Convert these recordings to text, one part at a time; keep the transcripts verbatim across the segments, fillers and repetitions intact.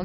お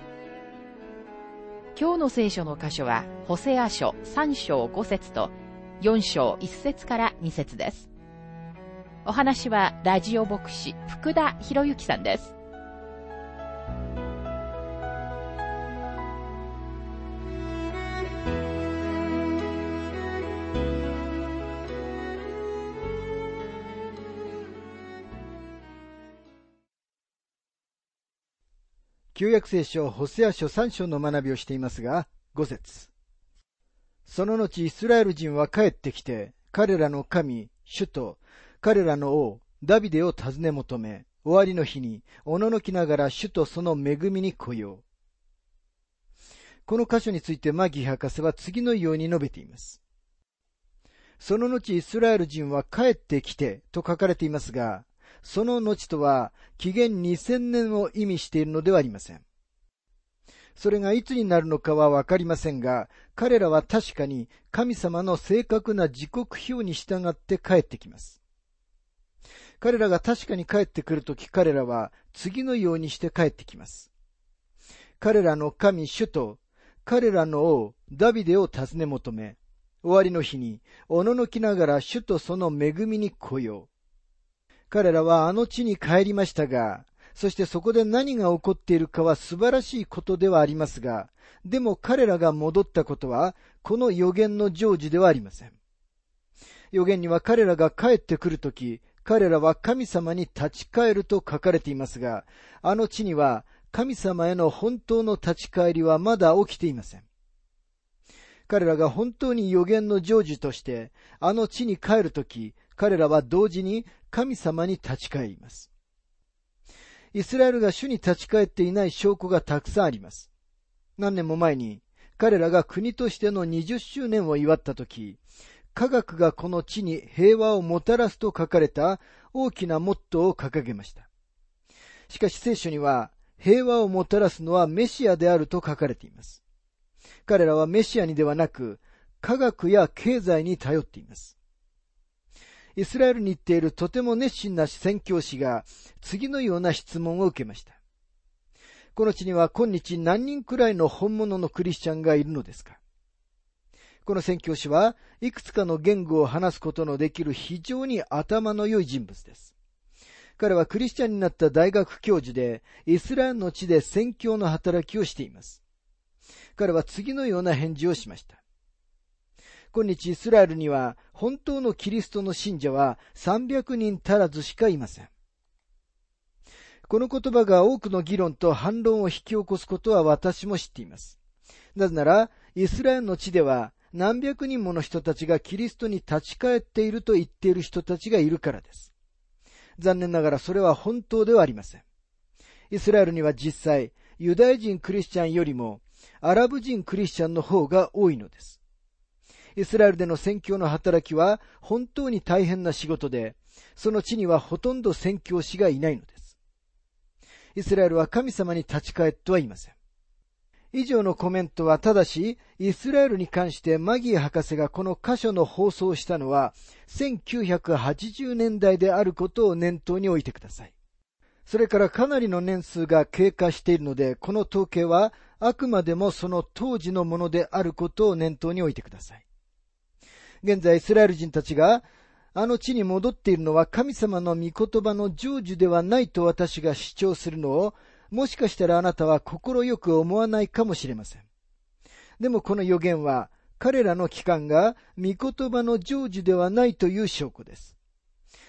今日の聖書の箇所はホセア書さんしょうごせつとよんしょういっせつからにせつです。お話はラジオ牧師福田博之さんです。旧約聖書ホセア書さん章の学びをしていますが、ごせつ。その後イスラエル人は帰ってきて、彼らの神、主と彼らの王、ダビデを訪ね求め、終わりの日に、おののきながら主とその恵みに来よう。この箇所についてマギー博士は次のように述べています。その後イスラエル人は帰ってきてと書かれていますが、その後とは、紀元にせんねんを意味しているのではありません。それがいつになるのかはわかりませんが、彼らは確かに神様の正確な時刻表に従って帰ってきます。彼らが確かに帰ってくるとき、彼らは次のようにして帰ってきます。彼らの神主と、彼らの王、ダビデを尋ね求め、終わりの日に、おののきながら主とその恵みに来よう。彼らはあの地に帰りましたが、そしてそこで何が起こっているかは素晴らしいことではありますが、でも彼らが戻ったことは、この予言の成就ではありません。予言には彼らが帰ってくるとき、彼らは神様に立ち返ると書かれていますが、あの地には神様への本当の立ち返りはまだ起きていません。彼らが本当に予言の成就として、あの地に帰るとき、彼らは同時に神様に立ち返ります。イスラエルが主に立ち返っていない証拠がたくさんあります。何年も前に彼らが国としてのにじゅっしゅうねんを祝ったとき、科学がこの地に平和をもたらすと書かれた大きなモットーを掲げました。しかし聖書には平和をもたらすのはメシアであると書かれています。彼らはメシアにではなく科学や経済に頼っています。イスラエルに行っているとても熱心な宣教師が次のような質問を受けました。この地には今日何人くらいの本物のクリスチャンがいるのですか？この宣教師はいくつかの言語を話すことのできる非常に頭の良い人物です。彼はクリスチャンになった大学教授で、イスラエルの地で宣教の働きをしています。彼は次のような返事をしました。今日イスラエルには本当のキリストの信者はさんびゃくにん足らずしかいません。この言葉が多くの議論と反論を引き起こすことは私も知っています。なぜなら、イスラエルの地では何百人もの人たちがキリストに立ち返っていると言っている人たちがいるからです。残念ながらそれは本当ではありません。イスラエルには実際、ユダヤ人クリスチャンよりもアラブ人クリスチャンの方が多いのです。イスラエルでの宣教の働きは本当に大変な仕事で、その地にはほとんど宣教師がいないのです。イスラエルは神様に立ち返ってはいません。以上のコメントはただし、イスラエルに関してマギー博士がこの箇所の放送をしたのは、せんきゅうひゃくはちじゅうねんだいであることを念頭に置いてください。それからかなりの年数が経過しているので、この統計はあくまでもその当時のものであることを念頭に置いてください。現在イスラエル人たちがあの地に戻っているのは神様の御言葉の成就ではないと私が主張するのを、もしかしたらあなたは心よく思わないかもしれません。でもこの予言は彼らの帰還が御言葉の成就ではないという証拠です。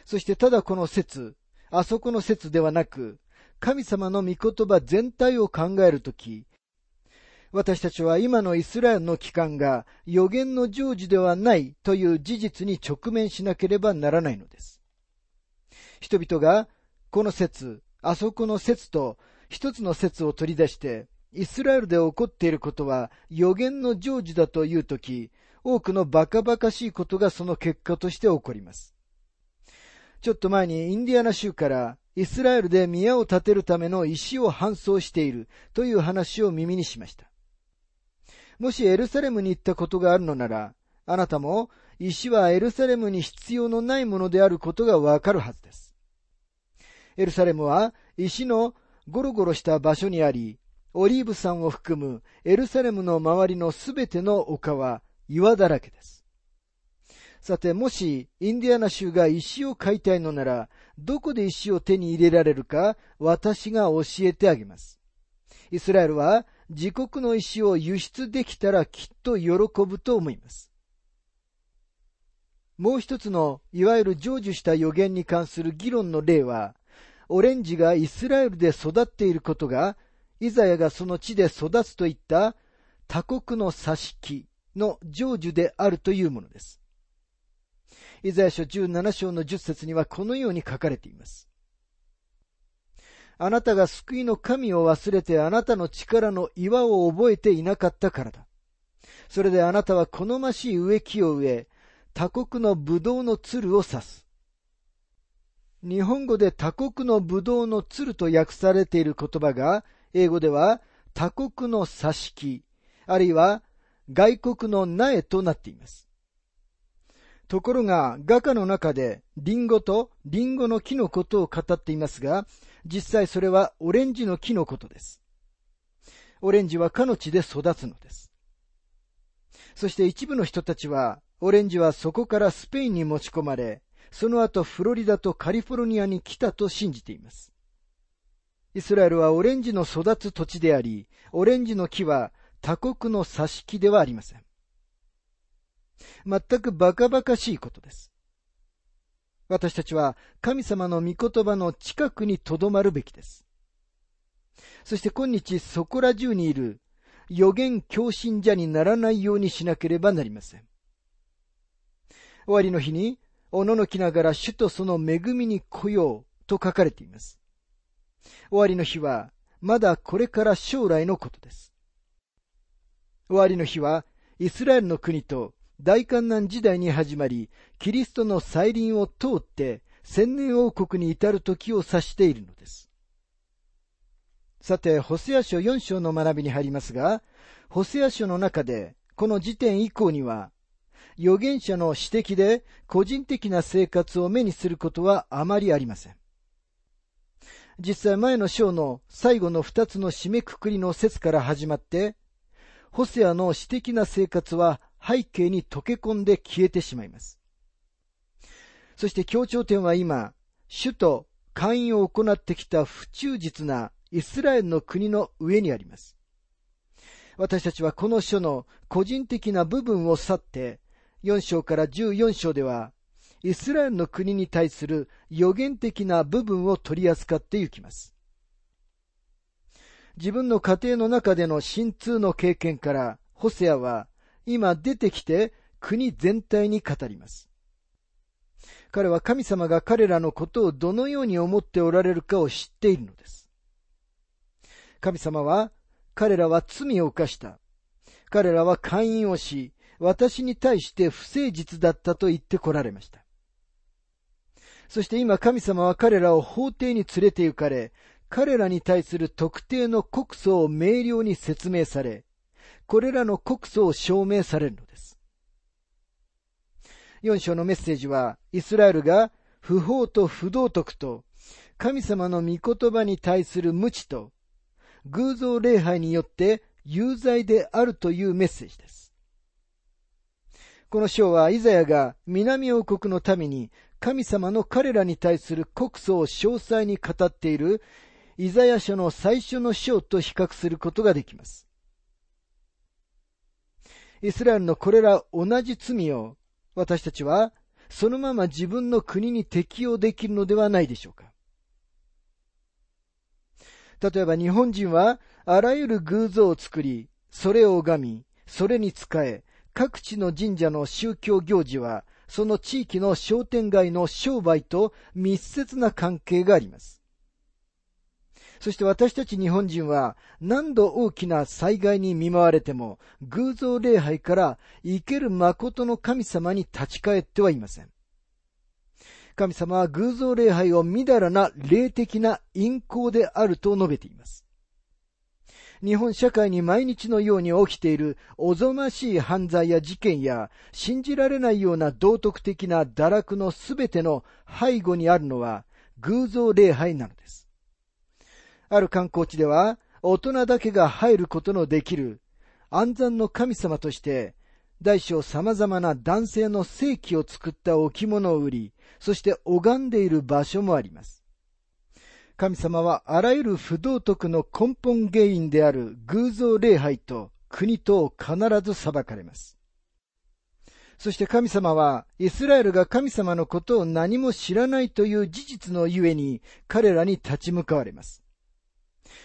そしてただこの説、あそこの説ではなく、神様の御言葉全体を考えるとき、私たちは今のイスラエルの帰還が予言の成就ではないという事実に直面しなければならないのです。人々がこの説、あそこの説と一つの説を取り出して、イスラエルで起こっていることは予言の成就だというとき、多くのバカバカしいことがその結果として起こります。ちょっと前にインディアナ州からイスラエルで宮を建てるための石を搬送しているという話を耳にしました。もしエルサレムに行ったことがあるのなら、あなたも石はエルサレムに必要のないものであることがわかるはずです。エルサレムは石のゴロゴロした場所にあり、オリーブ山を含むエルサレムの周りのすべての丘は岩だらけです。さて、もしインディアナ州が石を買いたいのなら、どこで石を手に入れられるか私が教えてあげます。イスラエルは自国の石を輸出できたらきっと喜ぶと思います。もう一つのいわゆる成就した予言に関する議論の例は、オレンジがイスラエルで育っていることが、イザヤがその地で育つといった他国の差し木の成就であるというものです。イザヤ書じゅうなな章のじゅっ節にはこのように書かれています。あなたが救いの神を忘れてあなたの力の岩を覚えていなかったからだ。それであなたは好ましい植木を植え、他国のブドウの鶴を指す。日本語で他国のブドウの鶴と訳されている言葉が、英語では他国の挿し木、あるいは外国の苗となっています。ところが、雅歌の中でリンゴとリンゴの木のことを語っていますが、実際それはオレンジの木のことです。オレンジはかの地で育つのです。そして一部の人たちは、オレンジはそこからスペインに持ち込まれ、その後フロリダとカリフォルニアに来たと信じています。イスラエルはオレンジの育つ土地であり、オレンジの木は他国の挿し木ではありません。全くバカバカしいことです。私たちは神様の御言葉の近くにとどまるべきです。そして今日そこら中にいる予言狂信者にならないようにしなければなりません。終わりの日に、おののきながら主とその恵みに来ようと書かれています。終わりの日は、まだこれから将来のことです。終わりの日は、イスラエルの国と大観難時代に始まり、キリストの再臨を通って、千年王国に至る時を指しているのです。さて、ホセア書よん章の学びに入りますが、ホセア書の中で、この時点以降には、預言者の私的で個人的な生活を目にすることはあまりありません。実際前の章の最後の二つの締めくくりの節から始まって、ホセアの私的な生活は背景に溶け込んで消えてしまいます。そして強調点は今、主と会員を行ってきた不忠実なイスラエルの国の上にあります。私たちはこの書の個人的な部分を去って、よん章からじゅうよん章では、イスラエルの国に対する予言的な部分を取り扱っていきます。自分の家庭の中での心痛の経験から、ホセアは今出てきて国全体に語ります。彼は神様が彼らのことをどのように思っておられるかを知っているのです。神様は、彼らは罪を犯した。彼らは姦淫をし、私に対して不誠実だったと言ってこられました。そして今神様は彼らを法廷に連れて行かれ、彼らに対する特定の告訴を明瞭に説明され、これらの告訴を証明されるのです。よん章のメッセージは、イスラエルが不法と不道徳と、神様の御言葉に対する無知と、偶像礼拝によって有罪であるというメッセージです。この章はイザヤが南王国の民に神様の彼らに対する告訴を詳細に語っているイザヤ書の最初の章と比較することができます。イスラエルのこれら同じ罪を私たちはそのまま自分の国に適用できるのではないでしょうか。例えば日本人はあらゆる偶像を作り、それを拝み、それに仕え、各地の神社の宗教行事は、その地域の商店街の商売と密接な関係があります。そして私たち日本人は何度大きな災害に見舞われても偶像礼拝から生ける誠の神様に立ち返ってはいません。神様は偶像礼拝をみだらな霊的な淫行であると述べています。日本社会に毎日のように起きているおぞましい犯罪や事件や信じられないような道徳的な堕落のすべての背後にあるのは偶像礼拝なのです。ある観光地では大人だけが入ることのできる安産の神様として大小様々な男性の性器を作った置物を売り、そして拝んでいる場所もあります。神様はあらゆる不道徳の根本原因である偶像礼拝と国とを必ず裁かれます。そして神様はイスラエルが神様のことを何も知らないという事実のゆえに彼らに立ち向かわれます。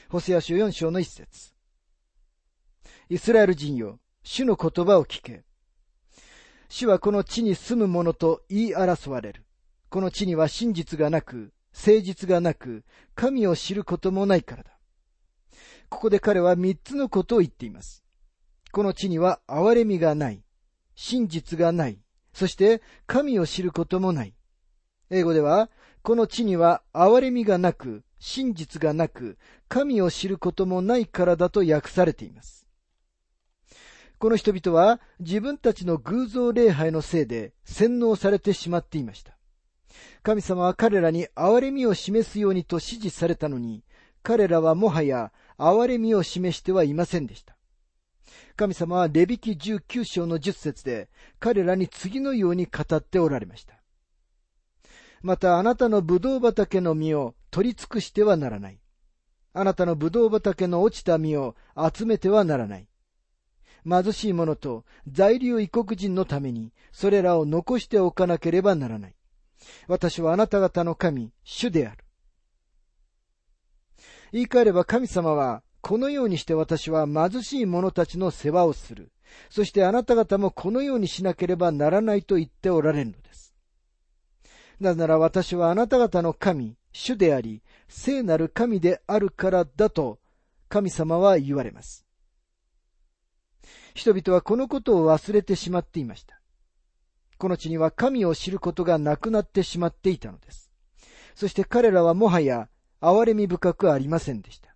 ホセア書よん章の一節。イスラエル人よ、主の言葉を聞け。主はこの地に住む者と言い争われる。この地には真実がなく、誠実がなく、神を知ることもないからだ。ここで彼は三つのことを言っています。この地には憐れみがない、真実がない、そして神を知ることもない。英語では、この地には憐れみがなく、真実がなく、神を知ることもないからだと訳されています。この人々は自分たちの偶像礼拝のせいで洗脳されてしまっていました。神様は彼らに憐れみを示すようにと指示されたのに、彼らはもはや憐れみを示してはいませんでした。神様はレビ記じゅうきゅう章のじゅっ節で、彼らに次のように語っておられました。またあなたのブドウ畑の実を取り尽くしてはならない。あなたのブドウ畑の落ちた実を集めてはならない。貧しい者と在留異国人のために、それらを残しておかなければならない。私はあなた方の神、主である。言い換えれば神様は、このようにして私は貧しい者たちの世話をする。そしてあなた方もこのようにしなければならないと言っておられるのです。なぜなら私はあなた方の神、主であり、聖なる神であるからだと、神様は言われます。人々はこのことを忘れてしまっていました。この地には神を知ることがなくなってしまっていたのです。そして彼らはもはや憐れみ深くありませんでした。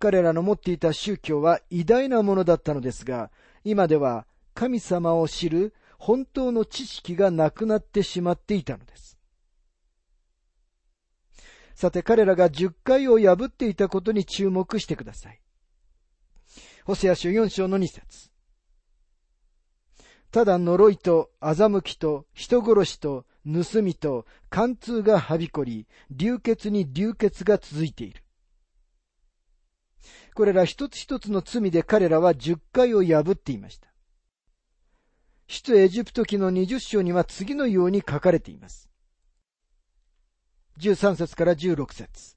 彼らの持っていた宗教は偉大なものだったのですが、今では神様を知る本当の知識がなくなってしまっていたのです。さて彼らが十戒を破っていたことに注目してください。ホセア書よん章のに節。ただ呪いと欺きと人殺しと盗みと貫通がはびこり、流血に流血が続いている。これら一つ一つの罪で彼らは十戒を破っていました。出エジプト記のにじゅう章には次のように書かれています。じゅうさん節からじゅうろく節。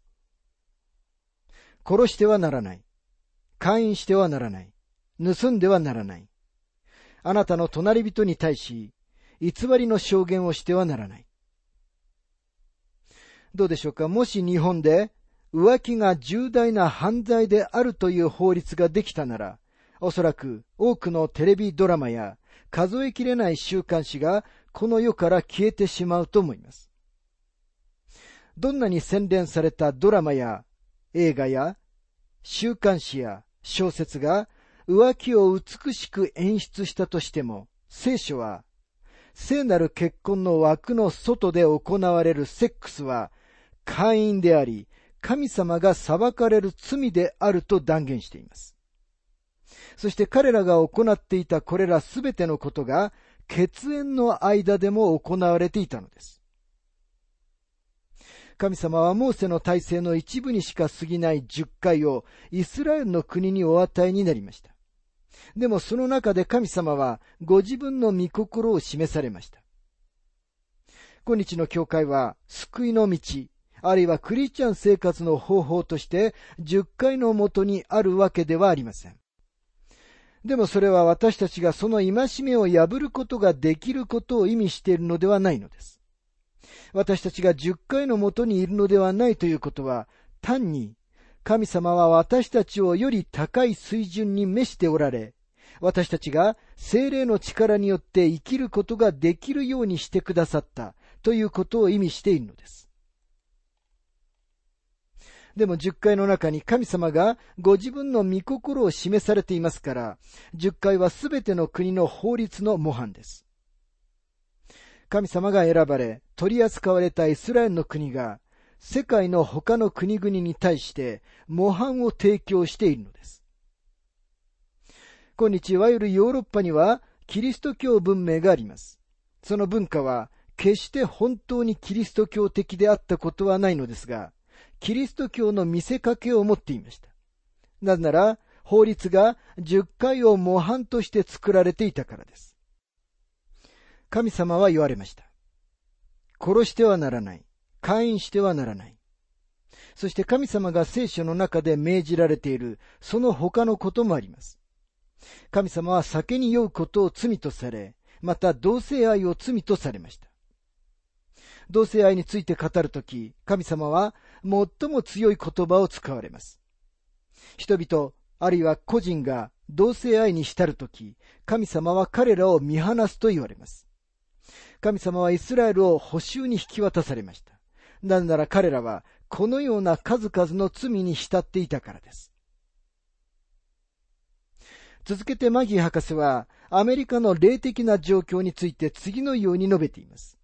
殺してはならない。姦淫してはならない。盗んではならない。あなたの隣人に対し、偽りの証言をしてはならない。どうでしょうか。もし日本で浮気が重大な犯罪であるという法律ができたなら、おそらく多くのテレビドラマや数えきれない週刊誌がこの世から消えてしまうと思います。どんなに洗練されたドラマや映画や週刊誌や小説が浮気を美しく演出したとしても、聖書は、聖なる結婚の枠の外で行われるセックスは、姦淫であり、神様が裁かれる罪であると断言しています。そして彼らが行っていたこれらすべてのことが、血縁の間でも行われていたのです。神様はモーセの体制の一部にしか過ぎない十戒をイスラエルの国にお与えになりました。でもその中で神様はご自分の御心を示されました。今日の教会は救いの道、あるいはクリスチャン生活の方法として十戒のもとにあるわけではありません。でもそれは私たちがその戒めを破ることができることを意味しているのではないのです。私たちが十戒のもとにいるのではないということは、単に神様は私たちをより高い水準に召しておられ、私たちが聖霊の力によって生きることができるようにしてくださったということを意味しているのです。でも十戒の中に神様がご自分の御心を示されていますから、十戒はすべての国の法律の模範です。神様が選ばれ、取り扱われたイスラエルの国が、世界の他の国々に対して模範を提供しているのです。今日、いわゆるヨーロッパにはキリスト教文明があります。その文化は、決して本当にキリスト教的であったことはないのですが、キリスト教の見せかけを持っていました。なぜなら、法律が十戒を模範として作られていたからです。神様は言われました。殺してはならない。姦淫してはならない。そして神様が聖書の中で命じられている、その他のこともあります。神様は酒に酔うことを罪とされ、また同性愛を罪とされました。同性愛について語るとき、神様は最も強い言葉を使われます。人々、あるいは個人が同性愛に浸るとき、神様は彼らを見放すと言われます。神様はイスラエルを捕囚に引き渡されました。なぜなら彼らはこのような数々の罪に浸っていたからです。続けてマギー博士はアメリカの霊的な状況について次のように述べています。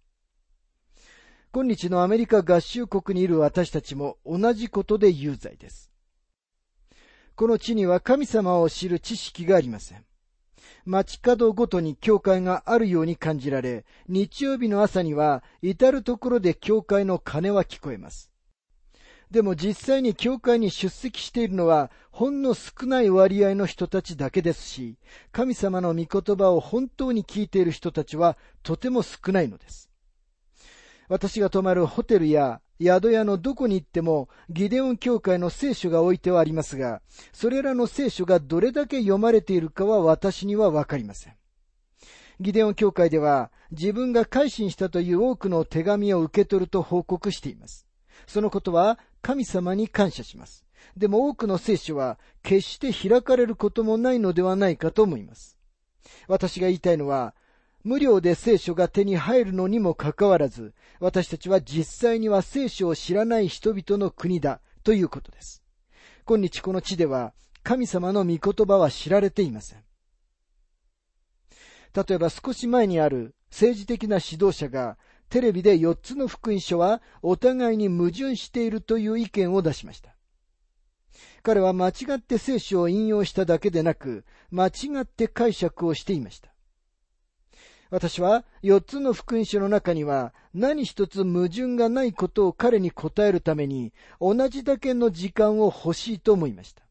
今日のアメリカ合衆国にいる私たちも同じことで有罪です。この地には神様を知る知識がありません。街角ごとに教会があるように感じられ、日曜日の朝には至るところで教会の鐘は聞こえます。でも実際に教会に出席しているのはほんの少ない割合の人たちだけですし、神様の御言葉を本当に聞いている人たちはとても少ないのです。私が泊まるホテルや宿屋のどこに行ってもギデオン教会の聖書が置いてはありますが、それらの聖書がどれだけ読まれているかは私にはわかりません。ギデオン教会では自分が改心したという多くの手紙を受け取ると報告しています。そのことは神様に感謝します。でも多くの聖書は決して開かれることもないのではないかと思います。私が言いたいのは、無料で聖書が手に入るのにもかかわらず、私たちは実際には聖書を知らない人々の国だということです。今日この地では、神様の御言葉は知られていません。例えば少し前にある政治的な指導者が、テレビでよっつの福音書はお互いに矛盾しているという意見を出しました。彼は間違って聖書を引用しただけでなく、間違って解釈をしていました。私はよっつの福音書の中には何一つ矛盾がないことを彼に答えるために同じだけの時間を欲しいと思いました。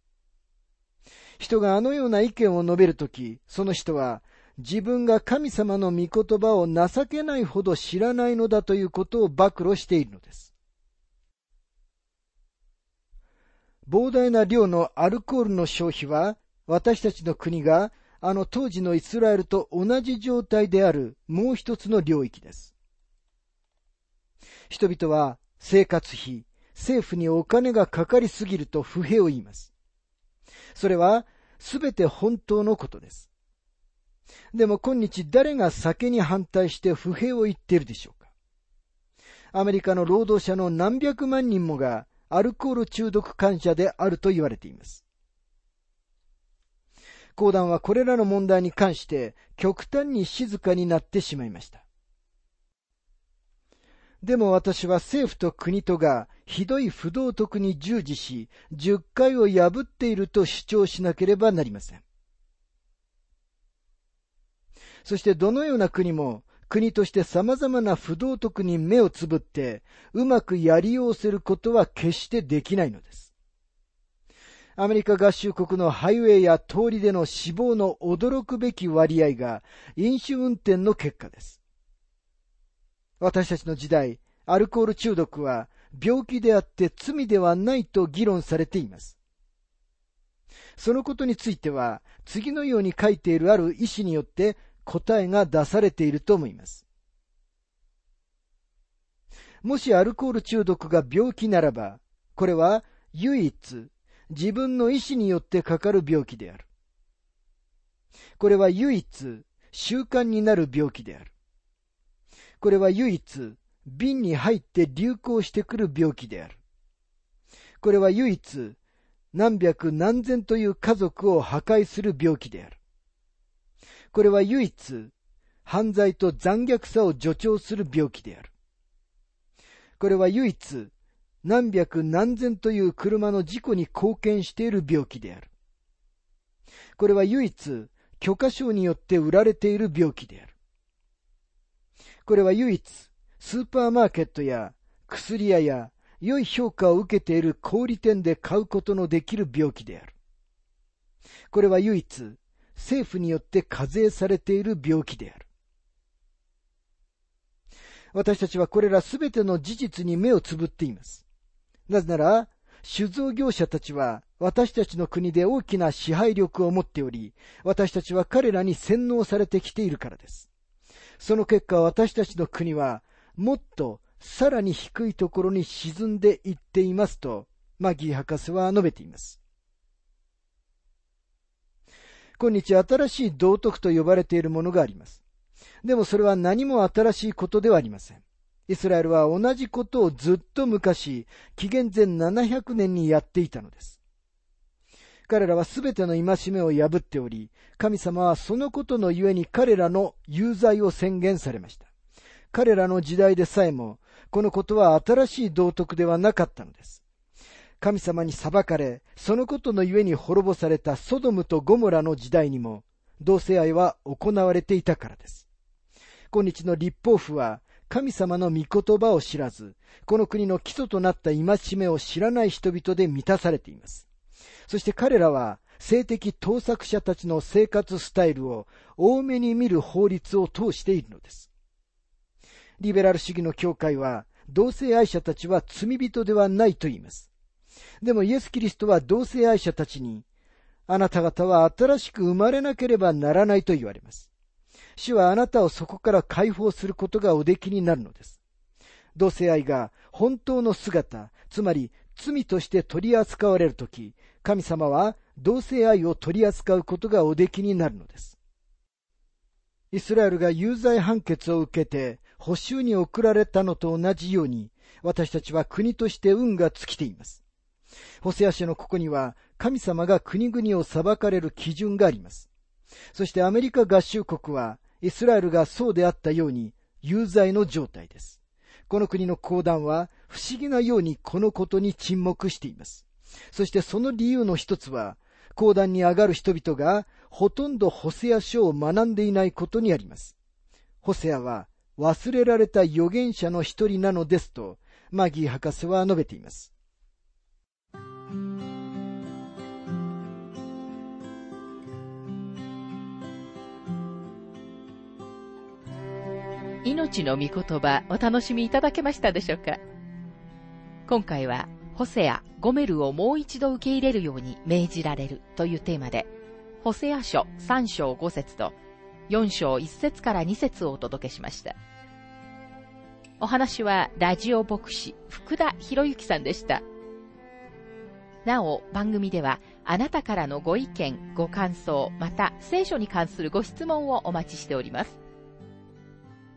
人があのような意見を述べるとき、その人は自分が神様の御言葉を情けないほど知らないのだということを暴露しているのです。膨大な量のアルコールの消費は私たちの国があの当時のイスラエルと同じ状態であるもう一つの領域です。人々は生活費、政府にお金がかかりすぎると不平を言います。それはすべて本当のことです。でも今日誰が酒に反対して不平を言っているでしょうか。アメリカの労働者の何百万人もがアルコール中毒患者であると言われています。講談はこれらの問題に関して極端に静かになってしまいました。でも私は政府と国とがひどい不道徳に従事し、十戒を破っていると主張しなければなりません。そしてどのような国も国として様々な不道徳に目をつぶってうまくやりようせることは決してできないのです。アメリカ合衆国のハイウェイや通りでの死亡の驚くべき割合が飲酒運転の結果です。私たちの時代、アルコール中毒は病気であって罪ではないと議論されています。そのことについては、次のように書いているある医師によって答えが出されていると思います。もしアルコール中毒が病気ならば、これは唯一、自分の意志によってかかる病気である。これは唯一習慣になる病気である。これは唯一瓶に入って流行してくる病気である。これは唯一何百何千という家族を破壊する病気である。これは唯一犯罪と残虐さを助長する病気である。これは唯一何百何千という車の事故に貢献している病気である。これは唯一許可証によって売られている病気である。これは唯一スーパーマーケットや薬屋や良い評価を受けている小売店で買うことのできる病気である。これは唯一政府によって課税されている病気である。私たちはこれらすべての事実に目をつぶっています。なぜなら、酒造業者たちは私たちの国で大きな支配力を持っており、私たちは彼らに洗脳されてきているからです。その結果、私たちの国はもっとさらに低いところに沈んでいっていますと、マギー博士は述べています。今日、新しい道徳と呼ばれているものがあります。でもそれは何も新しいことではありません。イスラエルは同じことをずっと昔、紀元前ななひゃくねんにやっていたのです。彼らはすべての戒めを破っており、神様はそのことのゆえに彼らの有罪を宣言されました。彼らの時代でさえも、このことは新しい道徳ではなかったのです。神様に裁かれ、そのことのゆえに滅ぼされたソドムとゴモラの時代にも、同性愛は行われていたからです。今日の立法府は、神様の御言葉を知らず、この国の基礎となった戒めを知らない人々で満たされています。そして彼らは、性的盗作者たちの生活スタイルを多めに見る法律を通しているのです。リベラル主義の教会は、同性愛者たちは罪人ではないと言います。でもイエス・キリストは同性愛者たちに、あなた方は新しく生まれなければならないと言われます。主はあなたをそこから解放することがおできになるのです。同性愛が本当の姿、つまり罪として取り扱われるとき、神様は同性愛を取り扱うことがおできになるのです。イスラエルが有罪判決を受けて捕囚に送られたのと同じように、私たちは国として運が尽きています。ホセア書のここには、神様が国々を裁かれる基準があります。そしてアメリカ合衆国は、イスラエルがそうであったように、有罪の状態です。この国の公団は、不思議なようにこのことに沈黙しています。そしてその理由の一つは、公団に上がる人々が、ほとんどホセア書を学んでいないことにあります。ホセアは、忘れられた預言者の一人なのですと、マギー博士は述べています。命の御言葉お楽しみいただけましたでしょうか。今回はホセア、ゴメルをもう一度受け入れるように命じられるというテーマで、ホセア書さん章ご節とよん章いち節からに節をお届けしました。お話はラジオ牧師福田博之さんでした。なお、番組ではあなたからのご意見、ご感想、また聖書に関するご質問をお待ちしております。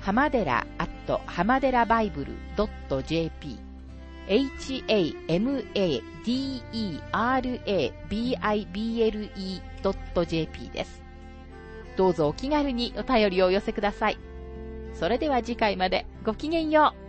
浜寺アット浜寺バイブルドット ジェーピー、ハマデラビブル ドット ジェーピー です。どうぞお気軽にお便りをお寄せください。それでは次回までごきげんよう。